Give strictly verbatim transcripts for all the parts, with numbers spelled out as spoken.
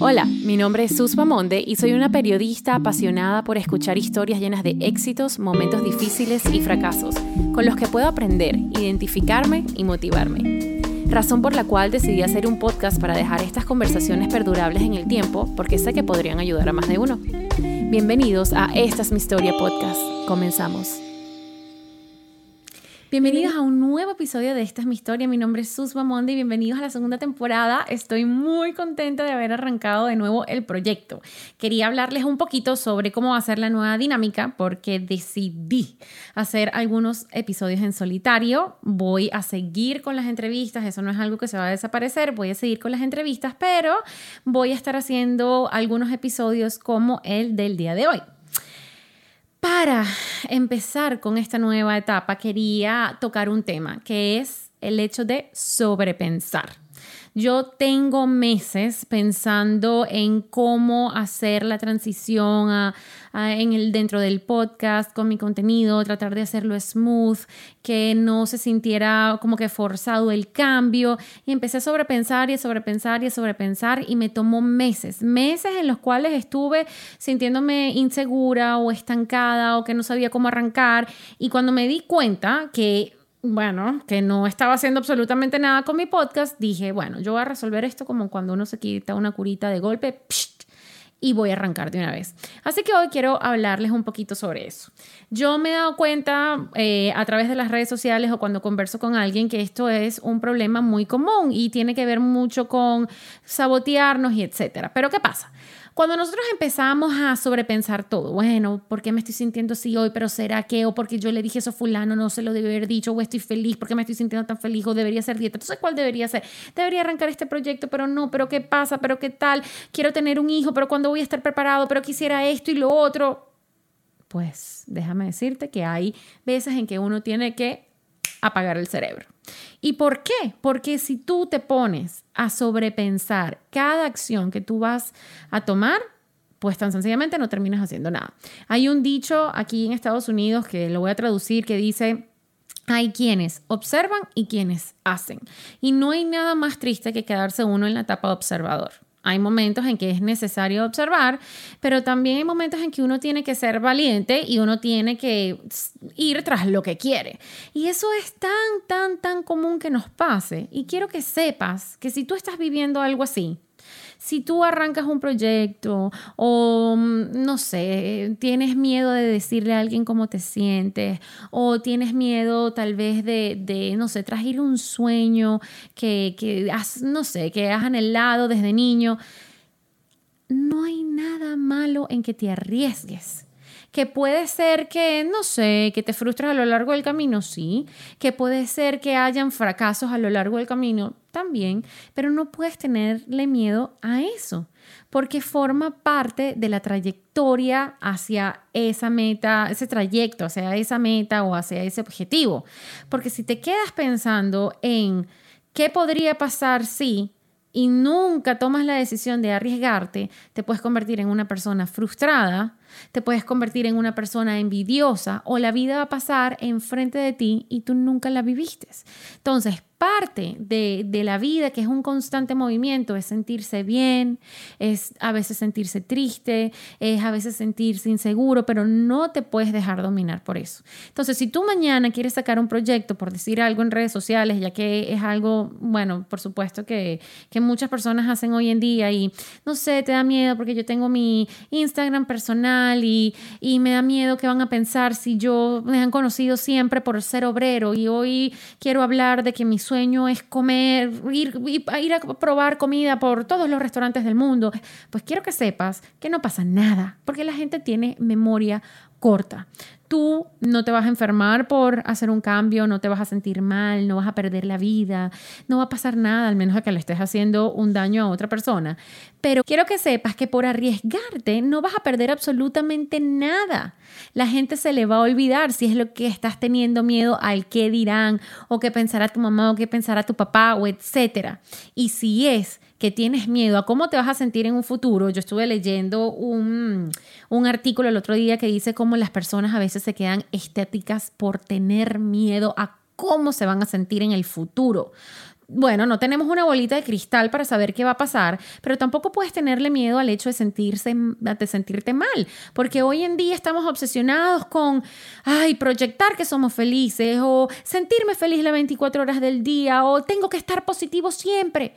Hola, mi nombre es Suspa Monde y soy una periodista apasionada por escuchar historias llenas de éxitos, momentos difíciles y fracasos, con los que puedo aprender, identificarme y motivarme. Razón por la cual decidí hacer un podcast para dejar estas conversaciones perdurables en el tiempo, porque sé que podrían ayudar a más de uno. Bienvenidos a Esta es mi historia podcast. Comenzamos. Bienvenidos a un nuevo episodio de Esta es mi historia. Mi nombre es Suspa Monde y bienvenidos a la segunda temporada. Estoy muy contenta de haber arrancado de nuevo el proyecto. Quería hablarles un poquito sobre cómo va a ser la nueva dinámica porque decidí hacer algunos episodios en solitario. Voy a seguir con las entrevistas. Eso no es algo que se va a desaparecer. Voy a seguir con las entrevistas, pero voy a estar haciendo algunos episodios como el del día de hoy. Para empezar con esta nueva etapa, quería tocar un tema que es el hecho de sobrepensar. Yo tengo meses pensando en cómo hacer la transición a, a, en el, dentro del podcast con mi contenido, tratar de hacerlo smooth, que no se sintiera como que forzado el cambio. Y empecé a sobrepensar y a sobrepensar y a sobrepensar y me tomó meses, meses en los cuales estuve sintiéndome insegura o estancada o que no sabía cómo arrancar. Y cuando me di cuenta que... bueno, que no estaba haciendo absolutamente nada con mi podcast, dije, bueno, yo voy a resolver esto como cuando uno se quita una curita de golpe, psh, y voy a arrancar de una vez. Así que hoy quiero hablarles un poquito sobre eso. Yo me he dado cuenta eh, a través de las redes sociales o cuando converso con alguien que esto es un problema muy común y tiene que ver mucho con sabotearnos y etcétera. Pero ¿qué pasa? Cuando nosotros empezamos a sobrepensar todo, bueno, ¿por qué me estoy sintiendo así hoy? ¿Pero será que? ¿O porque yo le dije eso a fulano? No se lo debí haber dicho. ¿O estoy feliz? ¿Por qué me estoy sintiendo tan feliz? ¿O debería hacer dieta? Entonces, ¿cuál debería ser? Debería arrancar este proyecto, pero no. ¿Pero qué pasa? ¿Pero qué tal? Quiero tener un hijo, pero ¿cuándo voy a estar preparado? ¿Pero quisiera esto y lo otro? Pues déjame decirte que hay veces en que uno tiene que apagar el cerebro. ¿Y por qué? Porque si tú te pones a sobrepensar cada acción que tú vas a tomar, pues tan sencillamente no terminas haciendo nada. Hay un dicho aquí en Estados Unidos que lo voy a traducir que dice: hay quienes observan y quienes hacen. Y no hay nada más triste que quedarse uno en la etapa de observador. Hay momentos en que es necesario observar, pero también hay momentos en que uno tiene que ser valiente y uno tiene que ir tras lo que quiere. Y eso es tan, tan, tan común que nos pase. Y quiero que sepas que si tú estás viviendo algo así, si tú arrancas un proyecto o, no sé, tienes miedo de decirle a alguien cómo te sientes o tienes miedo tal vez de, de no sé, tras ir un sueño que, que has, no sé, que has anhelado desde niño, no hay nada malo en que te arriesgues. Que puede ser que, no sé, que te frustres a lo largo del camino, sí. Que puede ser que hayan fracasos a lo largo del camino, también. Pero no puedes tenerle miedo a eso, porque forma parte de la trayectoria hacia esa meta, ese trayecto, hacia esa meta o hacia ese objetivo. Porque si te quedas pensando en qué podría pasar si... y nunca tomas la decisión de arriesgarte, te puedes convertir en una persona frustrada, te puedes convertir en una persona envidiosa o la vida va a pasar enfrente de ti y tú nunca la viviste. Entonces, parte de, de la vida, que es un constante movimiento, es sentirse bien, es a veces sentirse triste, es a veces sentirse inseguro, pero no te puedes dejar dominar por eso. Entonces, si tú mañana quieres sacar un proyecto, por decir algo en redes sociales, ya que es algo, bueno, por supuesto que, que muchas personas hacen hoy en día y, no sé, te da miedo porque yo tengo mi Instagram personal y, y me da miedo que van a pensar si yo me han conocido siempre por ser obrero y hoy quiero hablar de que mis sueño es comer, ir, ir a probar comida por todos los restaurantes del mundo. Pues quiero que sepas que no pasa nada, porque la gente tiene memoria corta. Tú no te vas a enfermar por hacer un cambio, no te vas a sentir mal, no vas a perder la vida, no va a pasar nada, al menos a que le estés haciendo un daño a otra persona. Pero quiero que sepas que por arriesgarte no vas a perder absolutamente nada. La gente se le va a olvidar si es lo que estás teniendo miedo al qué dirán o qué pensará tu mamá o qué pensará tu papá o etcétera. Y si es que tienes miedo a cómo te vas a sentir en un futuro, yo estuve leyendo un, un artículo el otro día que dice cómo las personas a veces se quedan estáticas por tener miedo a cómo se van a sentir en el futuro. bueno, no tenemos una bolita de cristal para saber qué va a pasar, pero tampoco puedes tenerle miedo al hecho de, sentirse, de sentirte mal, porque hoy en día estamos obsesionados con ay, proyectar que somos felices, o sentirme feliz las veinticuatro horas del día, o tengo que estar positivo siempre.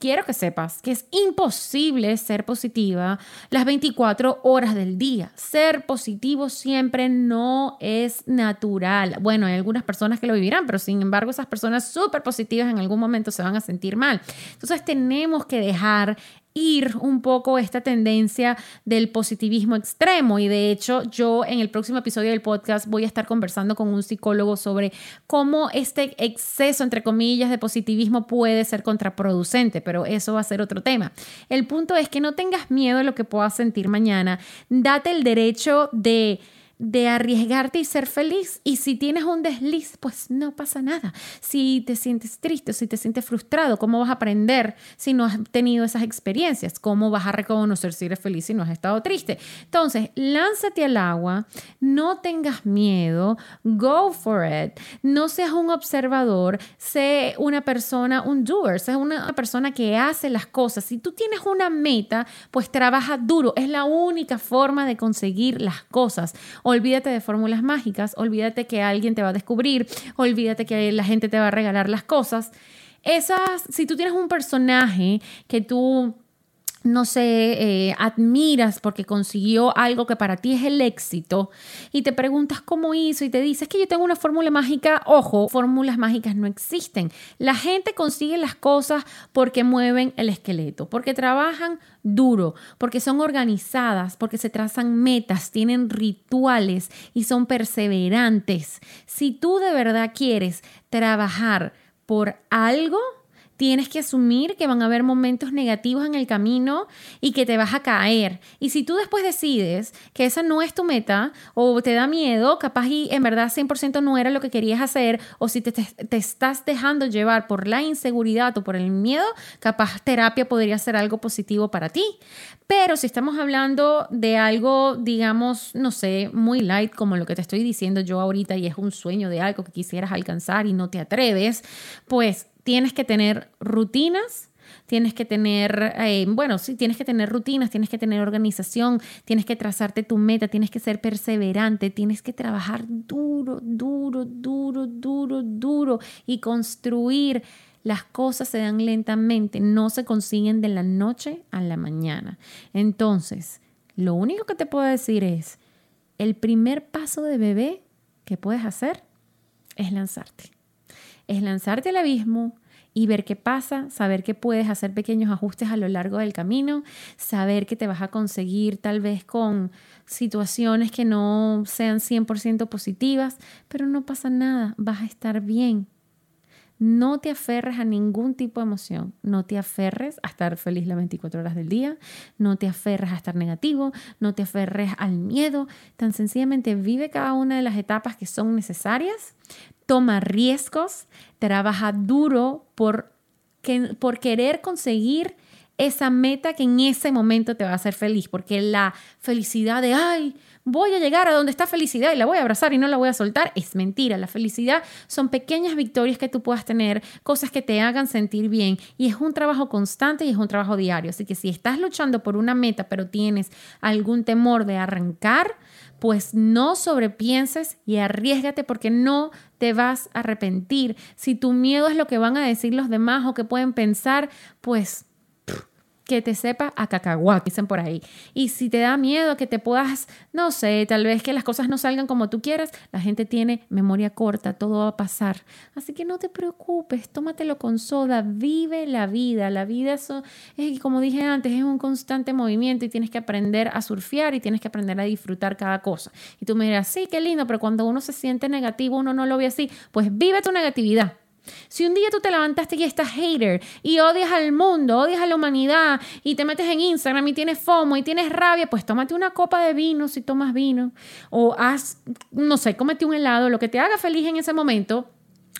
Quiero que sepas que es imposible ser positiva las veinticuatro horas del día. Ser positivo siempre no es natural. Bueno, hay algunas personas que lo vivirán, pero sin embargo esas personas súper positivas en algún momento se van a sentir mal. Entonces tenemos que dejar ir un poco esta tendencia del positivismo extremo, y de hecho yo en el próximo episodio del podcast voy a estar conversando con un psicólogo sobre cómo este exceso entre comillas de positivismo puede ser contraproducente, pero eso va a ser otro tema. El punto es que no tengas miedo de lo que puedas sentir mañana, date el derecho de de arriesgarte y ser feliz, y si tienes un desliz, pues no pasa nada. Si te sientes triste o si te sientes frustrado, ¿cómo vas a aprender si no has tenido esas experiencias? ¿Cómo vas a reconocer si eres feliz si no has estado triste? Entonces, lánzate al agua, no tengas miedo, go for it, no seas un observador, sé una persona, un doer, sé una persona que hace las cosas. Si tú tienes una meta, pues trabaja duro, es la única forma de conseguir las cosas. Olvídate de fórmulas mágicas, olvídate que alguien te va a descubrir, olvídate que la gente te va a regalar las cosas. Esas, si tú tienes un personaje que tú, no sé, eh, admiras porque consiguió algo que para ti es el éxito y te preguntas cómo hizo y te dices que yo tengo una fórmula mágica, ojo, fórmulas mágicas no existen. La gente consigue las cosas porque mueven el esqueleto, porque trabajan duro, porque son organizadas, porque se trazan metas, tienen rituales y son perseverantes. Si tú de verdad quieres trabajar por algo, tienes que asumir que van a haber momentos negativos en el camino y que te vas a caer. Y si tú después decides que esa no es tu meta o te da miedo, capaz y en verdad cien por ciento no era lo que querías hacer, o si te, te, te estás dejando llevar por la inseguridad o por el miedo, capaz terapia podría ser algo positivo para ti. Pero si estamos hablando de algo, digamos, no sé, muy light como lo que te estoy diciendo yo ahorita y es un sueño de algo que quisieras alcanzar y no te atreves, pues tienes que tener rutinas, tienes que tener, eh, bueno, sí, tienes que tener rutinas, tienes que tener organización, tienes que trazarte tu meta, tienes que ser perseverante, tienes que trabajar duro, duro, duro, duro, duro y construir. Las cosas se dan lentamente, no se consiguen de la noche a la mañana. Entonces, lo único que te puedo decir es, el primer paso de bebé que puedes hacer es lanzarte. Es lanzarte al abismo y ver qué pasa, saber que puedes hacer pequeños ajustes a lo largo del camino, saber que te vas a conseguir tal vez con situaciones que no sean cien por ciento positivas, pero no pasa nada, vas a estar bien. No te aferres a ningún tipo de emoción, no te aferres a estar feliz las veinticuatro horas del día, no te aferres a estar negativo, no te aferres al miedo, tan sencillamente vive cada una de las etapas que son necesarias, toma riesgos, trabaja duro por, que, por querer conseguir esa meta que en ese momento te va a hacer feliz, porque la felicidad de ¡ay! Voy a llegar a donde está felicidad y la voy a abrazar y no la voy a soltar. Es mentira. La felicidad son pequeñas victorias que tú puedas tener, cosas que te hagan sentir bien, y es un trabajo constante y es un trabajo diario. Así que si estás luchando por una meta pero tienes algún temor de arrancar, pues no sobrepienses y arriésgate, porque no te vas a arrepentir. Si tu miedo es lo que van a decir los demás o que pueden pensar, pues que te sepa a cacahuate, dicen por ahí. Y si te da miedo que te puedas, no sé, tal vez que las cosas no salgan como tú quieras, la gente tiene memoria corta, todo va a pasar. Así que no te preocupes, tómatelo con soda, vive la vida. La vida, so, es, como dije antes, es un constante movimiento y tienes que aprender a surfear y tienes que aprender a disfrutar cada cosa. Y tú me dirás, sí, qué lindo, pero cuando uno se siente negativo, uno no lo ve así. Pues vive tu negatividad. Si un día tú te levantaste y estás hater y odias al mundo, odias a la humanidad y te metes en Instagram y tienes FOMO y tienes rabia, pues tómate una copa de vino si tomas vino, o haz, no sé, cómete un helado, lo que te haga feliz en ese momento.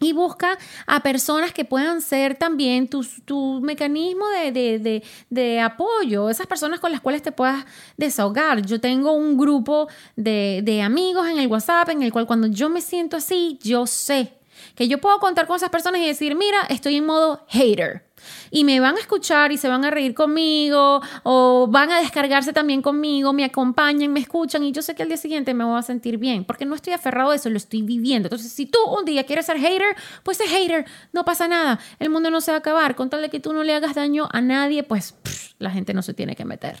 Y busca a personas que puedan ser también tu, tu mecanismo de, de, de, de apoyo, esas personas con las cuales te puedas desahogar. Yo tengo un grupo de, de amigos en el WhatsApp en el cual cuando yo me siento así, yo sé que yo puedo contar con esas personas y decir, mira, estoy en modo hater. Y me van a escuchar y se van a reír conmigo o van a descargarse también conmigo, me acompañan, me escuchan y yo sé que al día siguiente me voy a sentir bien porque no estoy aferrado a eso, lo estoy viviendo. Entonces, si tú un día quieres ser hater, pues sé hater, no pasa nada, el mundo no se va a acabar. Con tal de que tú no le hagas daño a nadie, pues pff, la gente no se tiene que meter.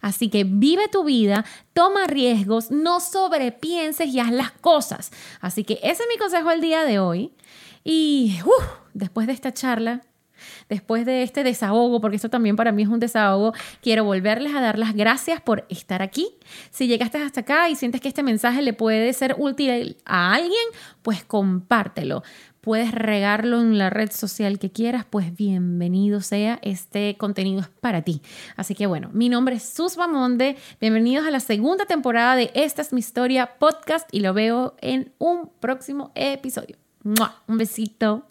Así que vive tu vida, toma riesgos, no sobrepienses y haz las cosas. Así que ese es mi consejo el día de hoy. Y uh, después de esta charla, después de este desahogo, porque esto también para mí es un desahogo, quiero volverles a dar las gracias por estar aquí. Si llegaste hasta acá y sientes que este mensaje le puede ser útil a alguien, pues compártelo. Puedes regarlo en la red social que quieras, pues bienvenido sea, este contenido es para ti. Así que bueno, mi nombre es Suspa Monde, bienvenidos a la segunda temporada de Esta es mi historia podcast y lo veo en un próximo episodio. ¡Mua! Un besito.